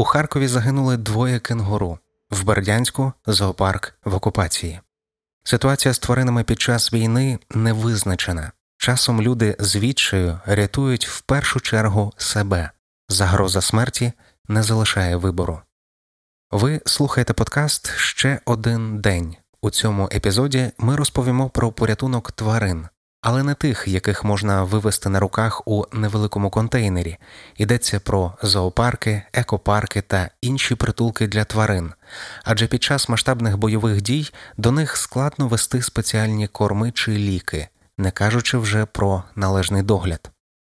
У Харкові загинули 2 кенгуру. В Бердянську – зоопарк в окупації. Ситуація з тваринами під час війни не визначена. Часом люди з відчаю рятують в першу чергу себе. Загроза смерті не залишає вибору. Ви слухаєте подкаст «Ще один день». У цьому епізоді ми розповімо про порятунок тварин. Але не тих, яких можна вивезти на руках у невеликому контейнері. Йдеться про зоопарки, екопарки та інші притулки для тварин. Адже під час масштабних бойових дій до них складно вести спеціальні корми чи ліки, не кажучи вже про належний догляд.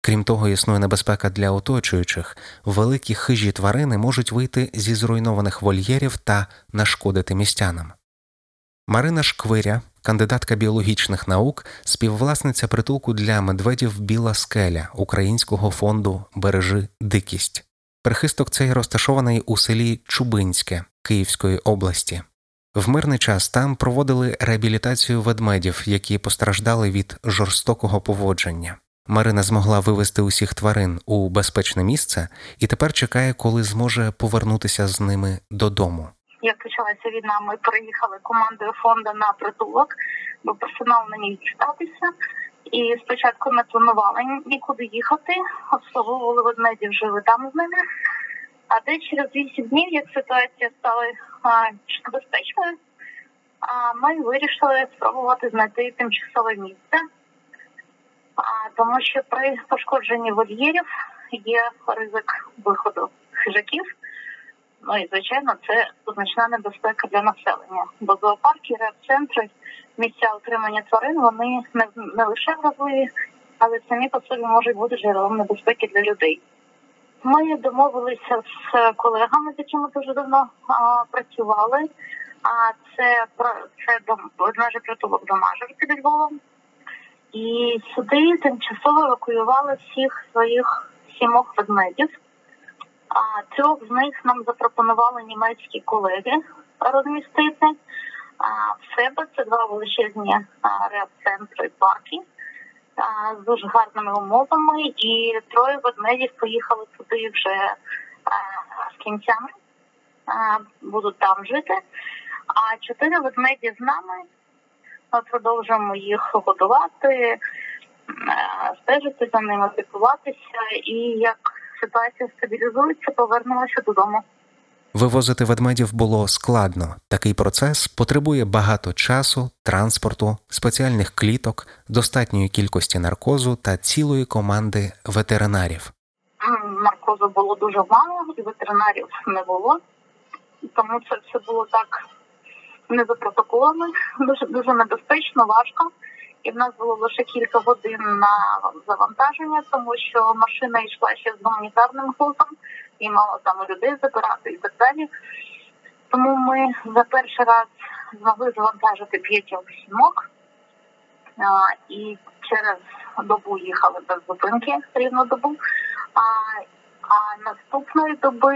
Крім того, існує небезпека для оточуючих. Великі хижі тварини можуть вийти зі зруйнованих вольєрів та нашкодити містянам. Марина Шквиря, кандидатка біологічних наук, співвласниця притулку для медведів «Біла скеля» Українського фонду «Бережи дикість». Прихисток цей розташований у селі Чубинське Київської області. В мирний час там проводили реабілітацію ведмедів, які постраждали від жорстокого поводження. Марина змогла вивезти усіх тварин у безпечне місце і тепер чекає, коли зможе повернутися з ними додому. Як почалася війна, ми приїхали командою фонду на притулок, бо персонал на ній дістатися. І спочатку не планували нікуди їхати, обслуговували ведмедів, жили там з ними. А де через 8 днів, як ситуація стала небезпечною, ми вирішили спробувати знайти тимчасове місце. Тому що при пошкодженні вольєрів є ризик виходу хижаків. Ну і, звичайно, це значна небезпека для населення, бо зоопарки, реп-центри, місця утримання тварин, вони не лише вразливі, але самі по собі можуть бути джерелом небезпеки для людей. Ми домовилися з колегами, з якими дуже давно працювали, це ведмежий притулок «Домажор» під Львовом. І сюди тимчасово евакуювали всіх своїх 7 ведмедів. А 3 з них нам запропонували німецькі колеги розмістити. В себе це 2 величезні реабцентри і парки з дуже гарними умовами. І 3 ведмедів поїхали туди вже з кінцями, будуть там жити. А 4 ведмеді з нами. Ми продовжуємо їх годувати, стежити за ними, опікуватися і як ситуація стабілізується, повернулася додому. Вивозити ведмедів було складно. Такий процес потребує багато часу, транспорту, спеціальних кліток, достатньої кількості наркозу та цілої команди ветеринарів. Наркозу було дуже мало, і ветеринарів не було. Тому це все було так не за протоколами, дуже небезпечно, важко. І в нас було лише кілька годин на завантаження, тому що машина йшла ще з гуманітарним грузом, і мало там людей забирати і так далі. Тому ми за перший раз змогли завантажити 5 сімок, і через добу їхали без зупинки, рівно добу. А наступної доби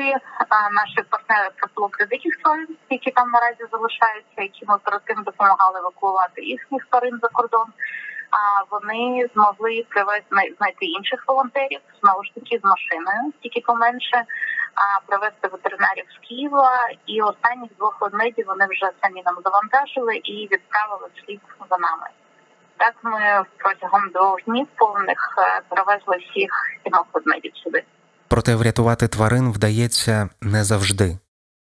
наші партнери притулок для диких тварин, які там наразі залишаються, які ми перед тим допомагали евакуювати їхніх тварин за кордон, вони змогли знайти інших волонтерів, знову ж таки, з машиною, тільки поменше, привезти ветеринарів з Києва. І останніх 2 ведмедів вони вже самі нам завантажили і відправили слід за нами. Так ми протягом 2 днів повних привезли всіх 7 ведмедів сюди. Проте врятувати тварин вдається не завжди.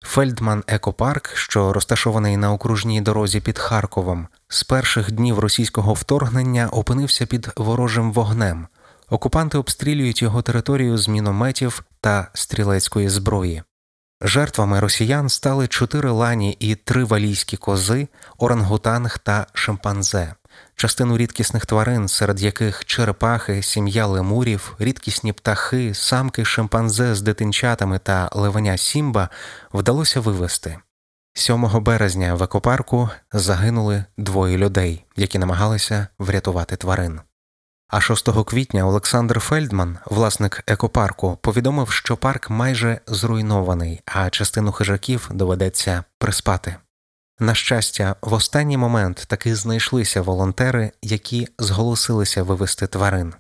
Фельдман-екопарк, що розташований на окружній дорозі під Харковом, з перших днів російського вторгнення опинився під ворожим вогнем. Окупанти обстрілюють його територію з мінометів та стрілецької зброї. Жертвами росіян стали 4 лані і 3 валійські кози, орангутанг та шимпанзе. Частину рідкісних тварин, серед яких черепахи, сім'я лемурів, рідкісні птахи, самки шимпанзе з дитинчатами та левеня Сімба, вдалося вивезти. 7 березня в екопарку загинули 2 людей, які намагалися врятувати тварин. А 6 квітня Олександр Фельдман, власник екопарку, повідомив, що парк майже зруйнований, а частину хижаків доведеться приспати. На щастя, в останній момент таки знайшлися волонтери, які зголосилися вивезти тварин.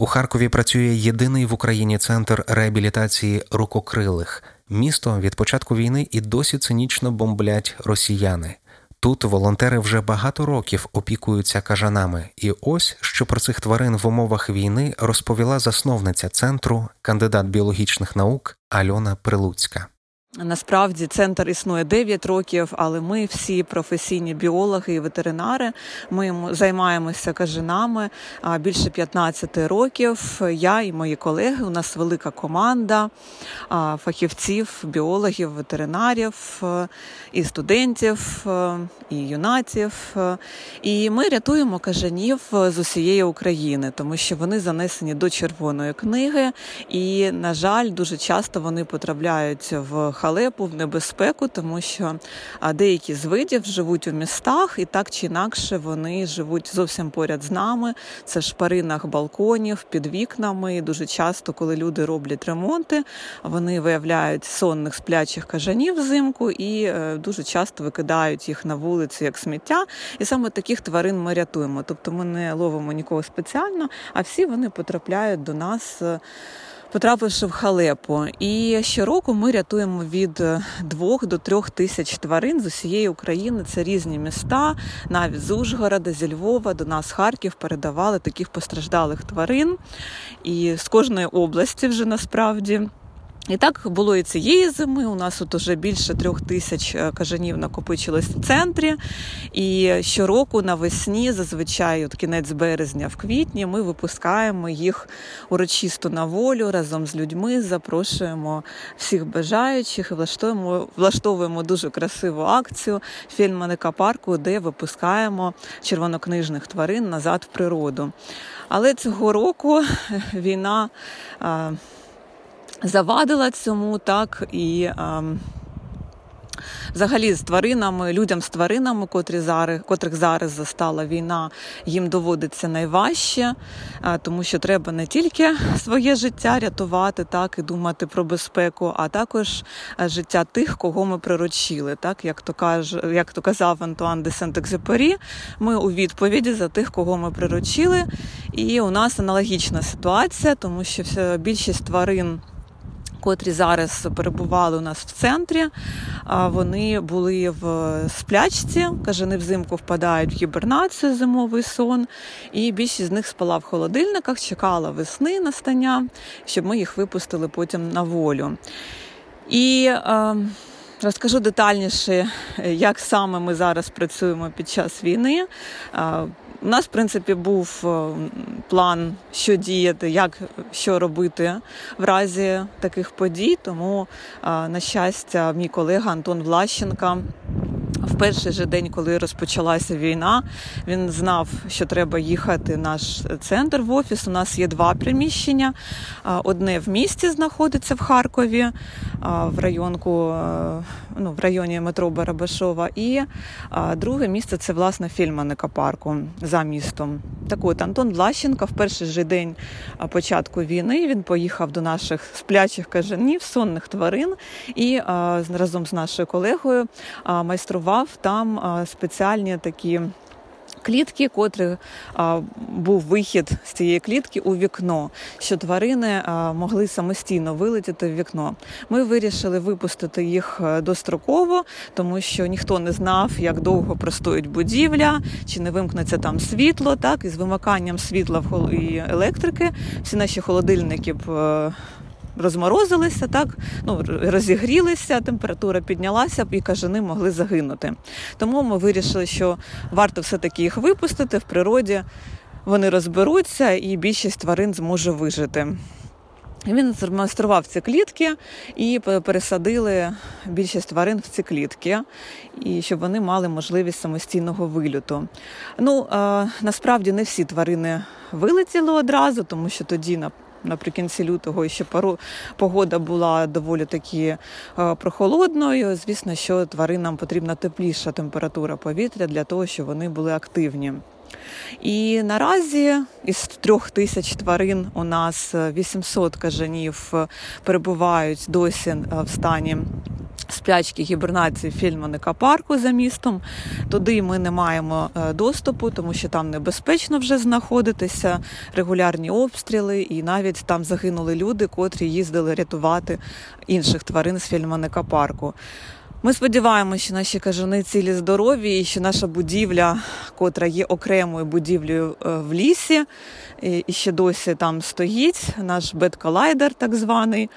У Харкові працює єдиний в Україні центр реабілітації рукокрилих. Місто від початку війни і досі цинічно бомблять росіяни. Тут волонтери вже багато років опікуються кажанами. І ось, що про цих тварин в умовах війни розповіла засновниця центру, кандидат біологічних наук Альона Прилуцька. Насправді центр існує 9 років, але ми всі професійні біологи і ветеринари. Ми займаємося кажанами більше 15 років. Я і мої колеги, у нас велика команда фахівців, біологів, ветеринарів, і студентів, і юнатів. І ми рятуємо кажанів з усієї України, тому що вони занесені до Червоної книги. І, на жаль, дуже часто вони потрапляють в халепу, в небезпеку, тому що деякі з видів живуть у містах, і так чи інакше вони живуть зовсім поряд з нами. Це в шпаринах балконів, під вікнами. І дуже часто, коли люди роблять ремонти, вони виявляють сонних сплячих кажанів взимку і дуже часто викидають їх на вулицю як сміття. І саме таких тварин ми рятуємо. Тобто ми не ловимо нікого спеціально, а всі вони потрапляють до нас, потрапивши в халепу. І щороку ми рятуємо від 2 до 3 тисяч тварин з усієї України. Це різні міста, навіть з Ужгорода, зі Львова, до нас Харків передавали таких постраждалих тварин. І з кожної області вже насправді. І так було і цієї зими. У нас тут вже більше 3 тисяч кажанів накопичилось в центрі. І щороку навесні, зазвичай от кінець березня, в квітні, ми випускаємо їх урочисто на волю разом з людьми, запрошуємо всіх бажаючих і влаштовуємо дуже красиву акцію Фельдман-екопарку, де випускаємо червонокнижних тварин назад в природу. Але цього року війна завадила цьому, так, і взагалі з тваринами, людям з тваринами, котрих зараз застала війна, їм доводиться найважче, тому що треба не тільки своє життя рятувати, так, і думати про безпеку, а також життя тих, кого ми приручили, так, як то казав Антуан де Сент-Екзюпері, ми у відповіді за тих, кого ми приручили, і у нас аналогічна ситуація, тому що більшість тварин, котрі зараз перебували у нас в центрі, вони були в сплячці, кажани взимку впадають в гібернацію, зимовий сон, і більшість з них спала в холодильниках, чекала весни настання, щоб ми їх випустили потім на волю. І розкажу детальніше, як саме ми зараз працюємо під час війни. У нас, в принципі, був план, що діяти, як, що робити в разі таких подій, тому, на щастя, мій колега Антон Влащенко в перший же день, коли розпочалася війна, він знав, що треба їхати в наш центр, в офіс. У нас є 2 приміщення. Одне в місті знаходиться, в Харкові, в районі метро Барабашова. І друге місце – це, власне, Фельдман-екопарку за містом. Так от, Антон Влащенко в перший же день початку війни він поїхав до наших сплячих кажанів, сонних тварин, і разом з нашою колегою майстрував там спеціальні такі клітки, котрі був вихід з цієї клітки у вікно, що тварини могли самостійно вилетіти в вікно. Ми вирішили випустити їх достроково, тому що ніхто не знав, як довго простоїть будівля, чи не вимкнеться там світло, так, і з вимиканням світла і електрики всі наші холодильники розморозилися, так, розігрілися, температура піднялася і кажани могли загинути. Тому ми вирішили, що варто все-таки їх випустити, в природі вони розберуться і більшість тварин зможе вижити. Він змайстрував ці клітки і пересадили більшість тварин в ці клітки, і щоб вони мали можливість самостійного вильоту. Насправді не всі тварини вилетіли одразу, тому що тоді наприкінці лютого ще погода була доволі таки прохолодною. Звісно, що тваринам потрібна тепліша температура повітря для того, щоб вони були активні. І наразі із 3 тисяч тварин у нас 800 кажанів перебувають досі в стані сплячки гібернації Фельдман-екопарку за містом. Туди ми не маємо доступу, тому що там небезпечно вже знаходитися, регулярні обстріли, і навіть там загинули люди, котрі їздили рятувати інших тварин з Фельдман-екопарку. Ми сподіваємося, що наші кажани цілі здорові і що наша будівля, котра є окремою будівлею в лісі, і ще досі там стоїть, наш Bat Collider так званий.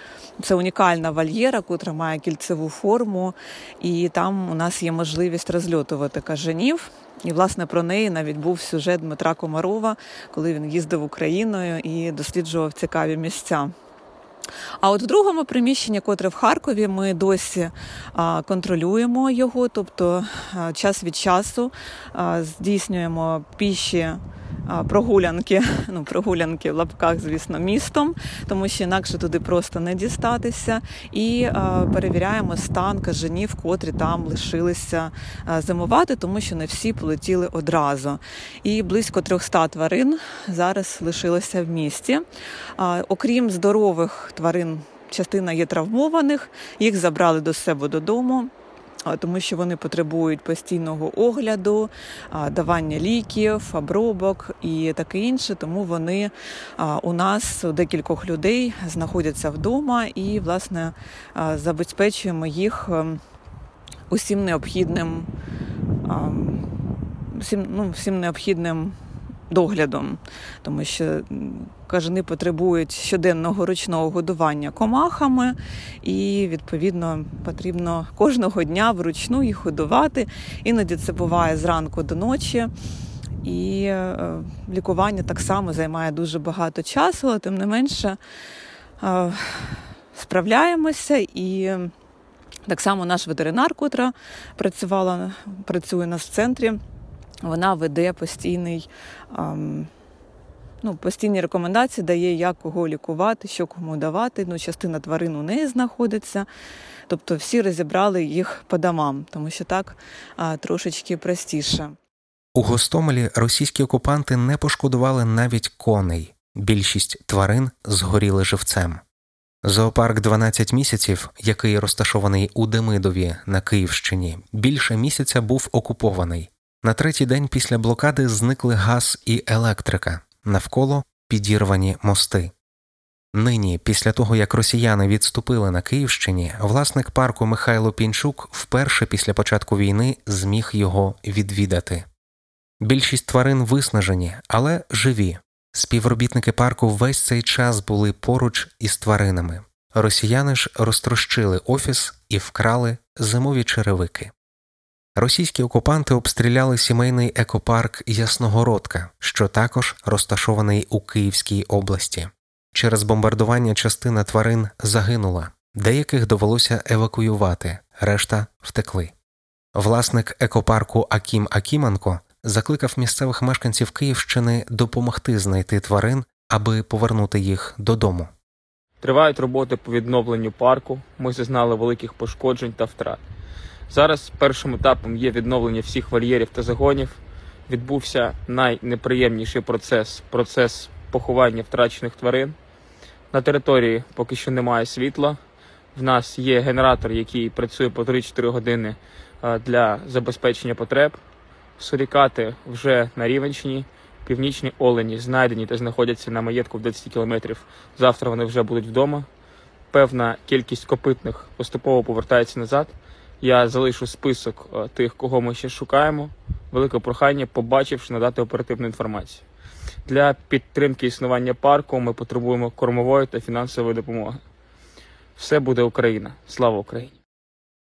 Це унікальна вольєра, котра має кільцеву форму, і там у нас є можливість розльотувати кажанів. І, власне, про неї навіть був сюжет Дмитра Комарова, коли він їздив Україною і досліджував цікаві місця. А от в другому приміщенні, котре в Харкові, ми досі контролюємо його, тобто час від часу здійснюємо піші прогулянки, прогулянки в лапках, звісно, містом, тому що інакше туди просто не дістатися, і перевіряємо стан кажанів, котрі там лишилися зимувати, тому що не всі полетіли одразу. І близько 300 тварин зараз лишилося в місті. Окрім здорових тварин, частина є травмованих, їх забрали до себе додому, тому що вони потребують постійного огляду, давання ліків, обробок і таке інше. Тому вони у нас, у декількох людей, знаходяться вдома і, власне, забезпечуємо їх усім необхідним, всім необхідним доглядом, тому що кажани потребують щоденного ручного годування комахами і, відповідно, потрібно кожного дня вручну їх годувати. Іноді це буває зранку до ночі, і лікування так само займає дуже багато часу, але тим не менше справляємося. І так само наш ветеринар, котра працює у нас в центрі, вона веде постійні рекомендації, дає, як кого лікувати, що кому давати. Частина тварин у неї знаходиться. Тобто всі розібрали їх по домам, тому що так трошечки простіше. У Гостомелі російські окупанти не пошкодували навіть коней. Більшість тварин згоріли живцем. Зоопарк «12 місяців», який розташований у Демидові на Київщині, більше місяця був окупований. На третій день після блокади зникли газ і електрика, навколо підірвані мости. Нині, після того, як росіяни відступили на Київщині, власник парку Михайло Пінчук вперше після початку війни зміг його відвідати. Більшість тварин виснажені, але живі. Співробітники парку весь цей час були поруч із тваринами. Росіяни ж розтрощили офіс і вкрали зимові черевики. Російські окупанти обстріляли сімейний екопарк «Ясногородка», що також розташований у Київській області. Через бомбардування частина тварин загинула, деяких довелося евакуювати, решта втекли. Власник екопарку Акім Акіманко закликав місцевих мешканців Київщини допомогти знайти тварин, аби повернути їх додому. Тривають роботи по відновленню парку, ми зазнали великих пошкоджень та втрат. Зараз першим етапом є відновлення всіх вольєрів та загонів. Відбувся найнеприємніший процес поховання втрачених тварин. На території поки що немає світла. В нас є генератор, який працює по 3-4 години для забезпечення потреб. Сурікати вже на Рівенщині. Північні олені знайдені та знаходяться на маєтку в 20 кілометрів. Завтра вони вже будуть вдома. Певна кількість копитних поступово повертається назад. Я залишу список тих, кого ми ще шукаємо. Велике прохання, побачивши, надати оперативну інформацію. Для підтримки існування парку ми потребуємо кормової та фінансової допомоги. Все буде Україна. Слава Україні!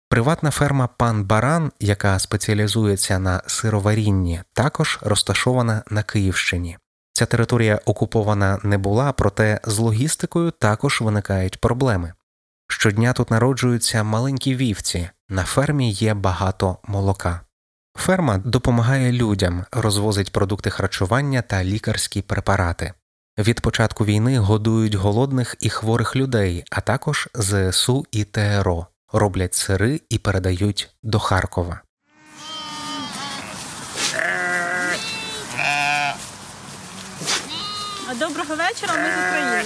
Приватна ферма «Пан Баран», яка спеціалізується на сироварінні, також розташована на Київщині. Ця територія окупована не була, проте з логістикою також виникають проблеми. Щодня тут народжуються маленькі вівці, на фермі є багато молока. Ферма допомагає людям, розвозить продукти харчування та лікарські препарати. Від початку війни годують голодних і хворих людей, а також ЗСУ і ТРО, роблять сири і передають до Харкова. Доброго вечора, ми з України.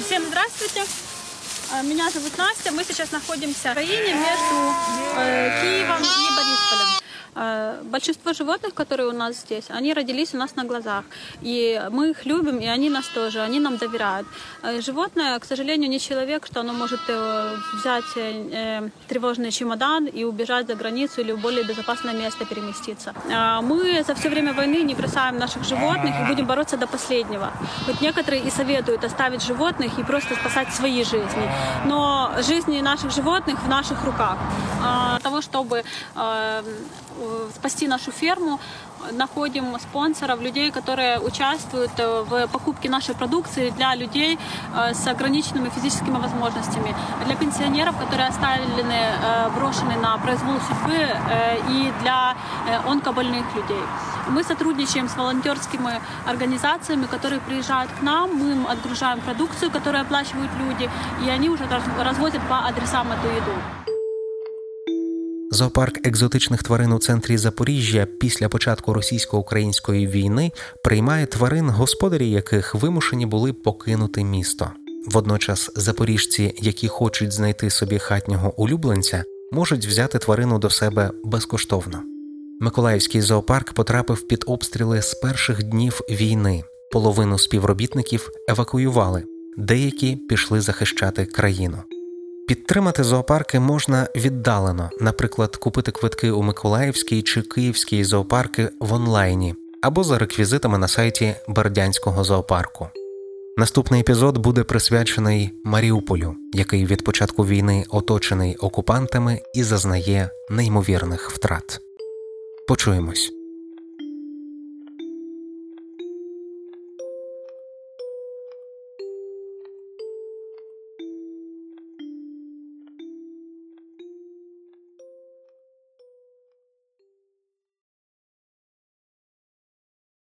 Всім здравствуйте. Меня зовут Настя. Мы сейчас находимся в Украине между Киевом и Борисполем. Большинство животных, которые у нас здесь, они родились у нас на глазах. И мы их любим, и они нас тоже, они нам доверяют. Животное, к сожалению, не человек, что оно может взять тревожный чемодан и убежать за границу или в более безопасное место переместиться. Мы за все время войны не бросаем наших животных и будем бороться до последнего. Хоть некоторые и советуют оставить животных и просто спасать свои жизни. Но жизни наших животных в наших руках. Для того, чтобы спасти нашу ферму, находим спонсоров, людей, которые участвуют в покупке нашей продукции для людей с ограниченными физическими возможностями, для пенсионеров, которые оставлены, брошены на произвол судьбы, и для онкобольных людей. Мы сотрудничаем с волонтерскими организациями, которые приезжают к нам, мы им отгружаем продукцию, которую оплачивают люди, и они уже развозят по адресам эту еду. Зоопарк екзотичних тварин у центрі Запоріжжя після початку російсько-української війни приймає тварин, господарі яких вимушені були покинути місто. Водночас запоріжці, які хочуть знайти собі хатнього улюбленця, можуть взяти тварину до себе безкоштовно. Миколаївський зоопарк потрапив під обстріли з перших днів війни. Половину співробітників евакуювали, деякі пішли захищати країну. Підтримати зоопарки можна віддалено, наприклад, купити квитки у Миколаївській чи Київській зоопарки в онлайні, або за реквізитами на сайті Бердянського зоопарку. Наступний епізод буде присвячений Маріуполю, який від початку війни оточений окупантами і зазнає неймовірних втрат. Почуємось.